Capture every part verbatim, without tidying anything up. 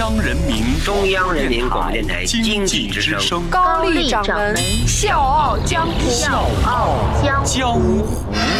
央人民中央人民广播电台经济之声，高丽掌门笑傲江湖，笑傲江湖，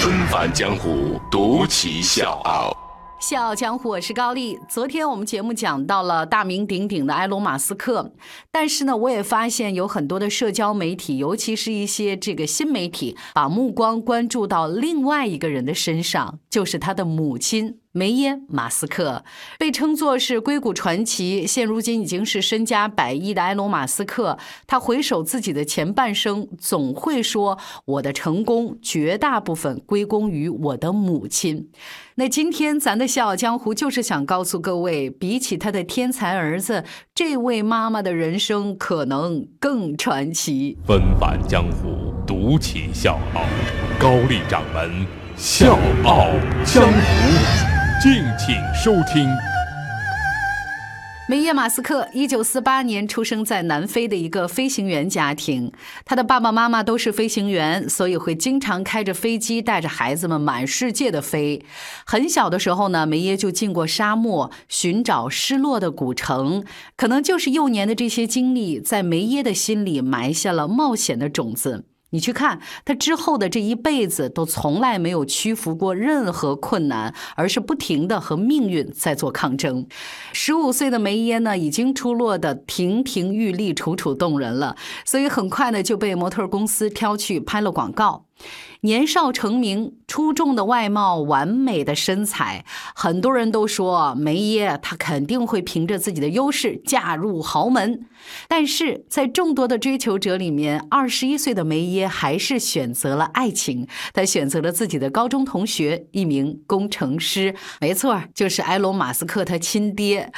纷繁江湖，独骑笑傲。笑傲江湖，我是高丽。昨天我们节目讲到了大名鼎鼎的埃隆·马斯克，但是呢，我也发现有很多的社交媒体，尤其是一些这个新媒体，把目光关注到另外一个人的身上，就是他的母亲。梅耶·马斯克被称作是硅谷传奇，现如今已经是身家百亿的埃隆·马斯克，他回首自己的前半生，总会说我的成功绝大部分归功于我的母亲。那今天咱的笑傲江湖就是想告诉各位，比起他的天才儿子，这位妈妈的人生可能更传奇。纷繁江湖，独起笑傲，高丽掌门笑傲江湖，敬请收听。梅耶·马斯克一九四八年出生在南非的一个飞行员家庭，他的爸爸妈妈都是飞行员，所以会经常开着飞机带着孩子们满世界的飞。很小的时候呢，梅耶就进过沙漠寻找失落的古城，可能就是幼年的这些经历在梅耶的心里埋下了冒险的种子。你去看他之后的这一辈子都从来没有屈服过任何困难，而是不停地和命运在做抗争。十五岁的梅耶呢，已经出落得亭亭玉立，楚楚动人了，所以很快呢就被模特公司挑去拍了广告。年少成名，出众的外貌，完美的身材，很多人都说梅耶她肯定会凭着自己的优势嫁入豪门。但是在众多的追求者里面，二十一岁的梅耶还是选择了爱情，她选择了自己的高中同学，一名工程师，没错，就是埃隆·马斯克他亲爹。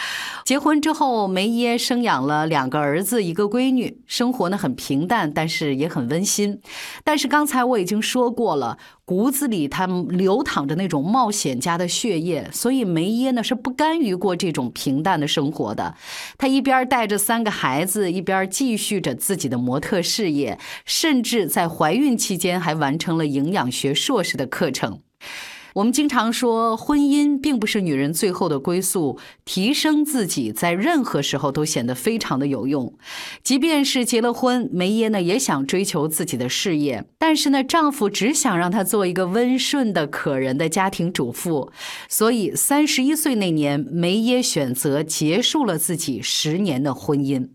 结婚之后，梅耶生养了两个儿子，一个闺女，生活呢很平淡，但是也很温馨。但是刚才我已经已经说过了，骨子里他流淌着那种冒险家的血液，所以梅耶呢是不甘于过这种平淡的生活的。他一边带着三个孩子，一边继续着自己的模特事业，甚至在怀孕期间还完成了营养学硕士的课程。我们经常说婚姻并不是女人最后的归宿，提升自己在任何时候都显得非常的有用。即便是结了婚，梅耶呢也想追求自己的事业，但是呢丈夫只想让她做一个温顺的可人的家庭主妇，所以三十一岁那年，梅耶选择结束了自己十年的婚姻。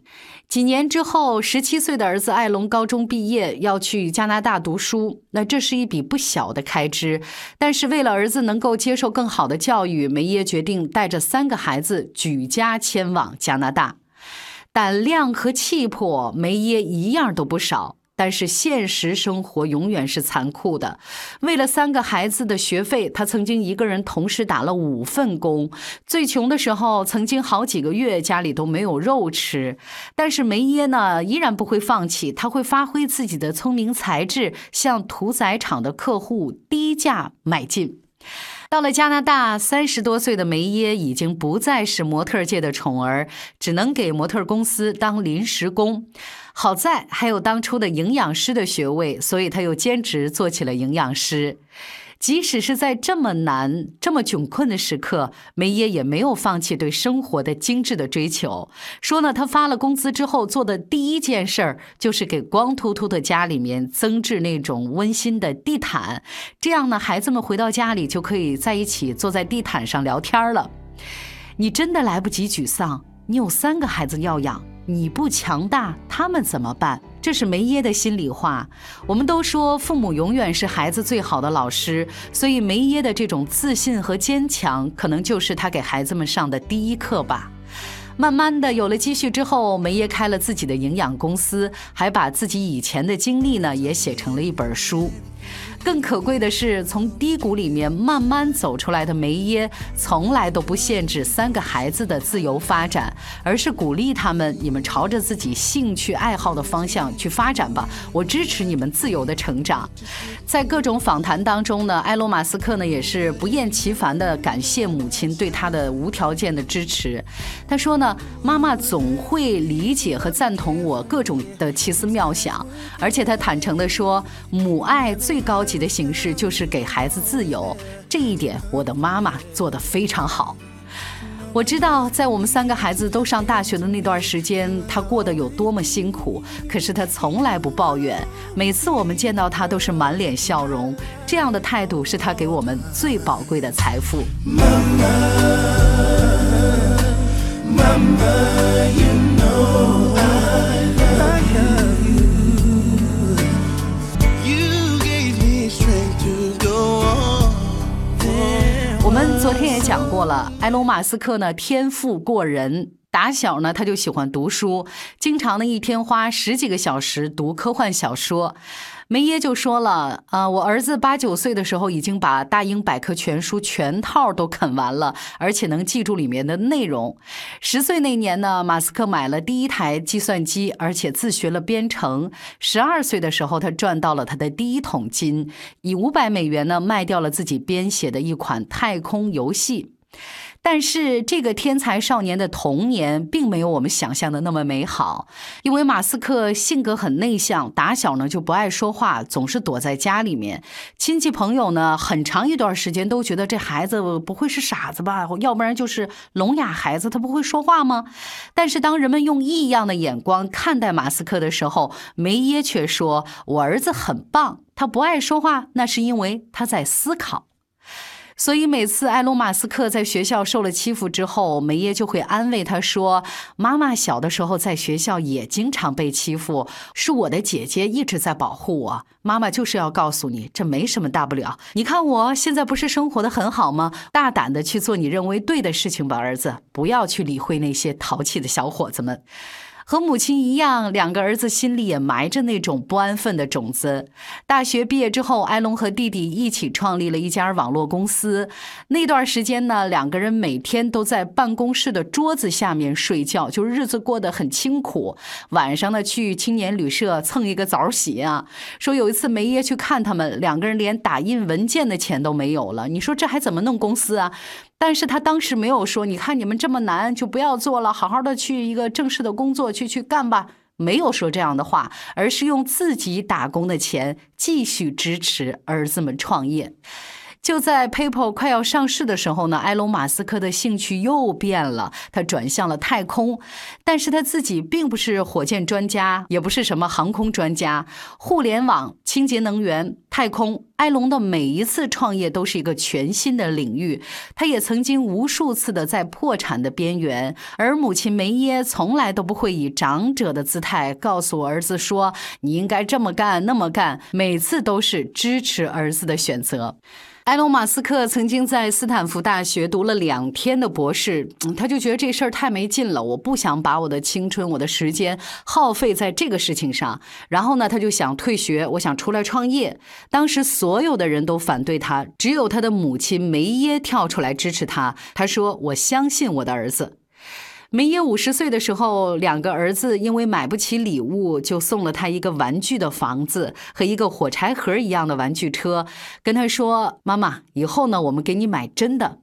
几年之后，十七岁的儿子艾隆高中毕业，要去加拿大读书，那这是一笔不小的开支。但是为了儿子能够接受更好的教育，梅耶决定带着三个孩子举家迁往加拿大。胆量和气魄，梅耶一样都不少。但是现实生活永远是残酷的，为了三个孩子的学费，他曾经一个人同时打了五份工，最穷的时候曾经好几个月家里都没有肉吃。但是梅耶呢依然不会放弃，他会发挥自己的聪明才智，向屠宰场的客户低价买进。到了加拿大，三十多岁的梅耶已经不再是模特界的宠儿，只能给模特公司当临时工。好在还有当初的营养师的学位，所以她又兼职做起了营养师。即使是在这么难、这么窘困的时刻，梅耶也没有放弃对生活的精致的追求。说呢，她发了工资之后做的第一件事儿，就是给光秃秃的家里面增置那种温馨的地毯，这样呢，孩子们回到家里就可以在一起坐在地毯上聊天了。你真的来不及沮丧，你有三个孩子要养，你不强大，他们怎么办？这是梅耶的心里话。我们都说父母永远是孩子最好的老师，所以梅耶的这种自信和坚强，可能就是她给孩子们上的第一课吧。慢慢的有了积蓄之后，梅耶开了自己的营养公司，还把自己以前的经历呢也写成了一本书。更可贵的是，从低谷里面慢慢走出来的梅耶，从来都不限制三个孩子的自由发展，而是鼓励他们，你们朝着自己兴趣爱好的方向去发展吧，我支持你们自由的成长。在各种访谈当中呢，埃隆·马斯克呢也是不厌其烦地感谢母亲对他的无条件的支持。他说呢，妈妈总会理解和赞同我各种的奇思妙想，而且她坦诚地说，母爱最高级的形式就是给孩子自由，这一点我的妈妈做得非常好。我知道在我们三个孩子都上大学的那段时间，他过得有多么辛苦，可是他从来不抱怨，每次我们见到他都是满脸笑容，这样的态度是他给我们最宝贵的财富。妈妈，妈妈 you know I love you. You gave me strength to go on. 我们昨天也讲过了，埃隆·马斯克呢天赋过人，打小呢他就喜欢读书，经常呢一天花十几个小时读科幻小说。梅耶就说了，呃，我儿子八九岁的时候已经把《大英百科全书》全套都啃完了，而且能记住里面的内容。十岁那年呢，马斯克买了第一台计算机，而且自学了编程。十二岁的时候，他赚到了他的第一桶金，以五百美元呢卖掉了自己编写的一款太空游戏。但是这个天才少年的童年并没有我们想象的那么美好，因为马斯克性格很内向，打小呢就不爱说话，总是躲在家里面。亲戚朋友呢很长一段时间都觉得这孩子不会是傻子吧，要不然就是聋哑孩子，他不会说话吗？但是当人们用异样的眼光看待马斯克的时候，梅耶却说，我儿子很棒，他不爱说话，那是因为他在思考。所以每次埃隆·马斯克在学校受了欺负之后，梅耶就会安慰他说，妈妈小的时候在学校也经常被欺负，是我的姐姐一直在保护我，妈妈就是要告诉你，这没什么大不了，你看我现在不是生活得很好吗？大胆的去做你认为对的事情吧，儿子，不要去理会那些淘气的小伙子们。和母亲一样，两个儿子心里也埋着那种不安分的种子。大学毕业之后，埃隆和弟弟一起创立了一家网络公司。那段时间呢，两个人每天都在办公室的桌子下面睡觉，就日子过得很清苦。晚上呢，去青年旅社蹭一个早洗啊。说有一次梅耶去看他们，两个人连打印文件的钱都没有了。你说这还怎么弄公司啊？但是他当时没有说，你看你们这么难，就不要做了，好好的去一个正式的工作去去干吧，没有说这样的话，而是用自己打工的钱继续支持儿子们创业。就在 PayPal 快要上市的时候呢，埃隆·马斯克的兴趣又变了，他转向了太空。但是他自己并不是火箭专家，也不是什么航空专家，互联网、清洁能源、太空，埃隆的每一次创业都是一个全新的领域。他也曾经无数次的在破产的边缘，而母亲梅耶从来都不会以长者的姿态告诉我儿子说，你应该这么干那么干，每次都是支持儿子的选择。埃隆·马斯克曾经在斯坦福大学读了两天的博士，他就觉得这事儿太没劲了，我不想把我的青春、我的时间耗费在这个事情上。然后呢，他就想退学，我想出来创业。当时所有的人都反对他，只有他的母亲梅耶跳出来支持他。他说：“我相信我的儿子。”梅耶五十岁的时候，两个儿子因为买不起礼物，就送了他一个玩具的房子和一个火柴盒一样的玩具车，跟他说，妈妈，以后呢，我们给你买真的。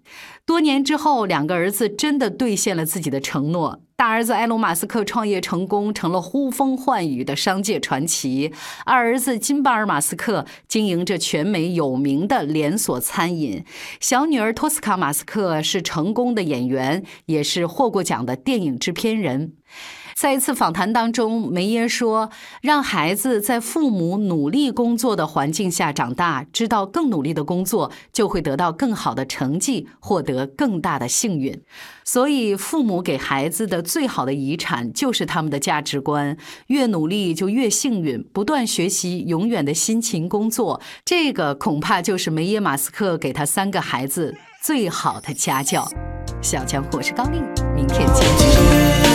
多年之后，两个儿子真的兑现了自己的承诺。大儿子埃隆·马斯克创业成功，成了呼风唤雨的商界传奇。二儿子金巴尔·马斯克经营着全美有名的连锁餐饮。小女儿托斯卡·马斯克是成功的演员，也是获过奖的电影制片人。在一次访谈当中，梅耶说，让孩子在父母努力工作的环境下长大，知道更努力的工作就会得到更好的成绩，获得更大的幸运。所以父母给孩子的最好的遗产就是他们的价值观，越努力就越幸运，不断学习，永远的辛勤工作，这个恐怕就是梅耶·马斯克给他三个孩子最好的家教。小强，我是高丽，明天见。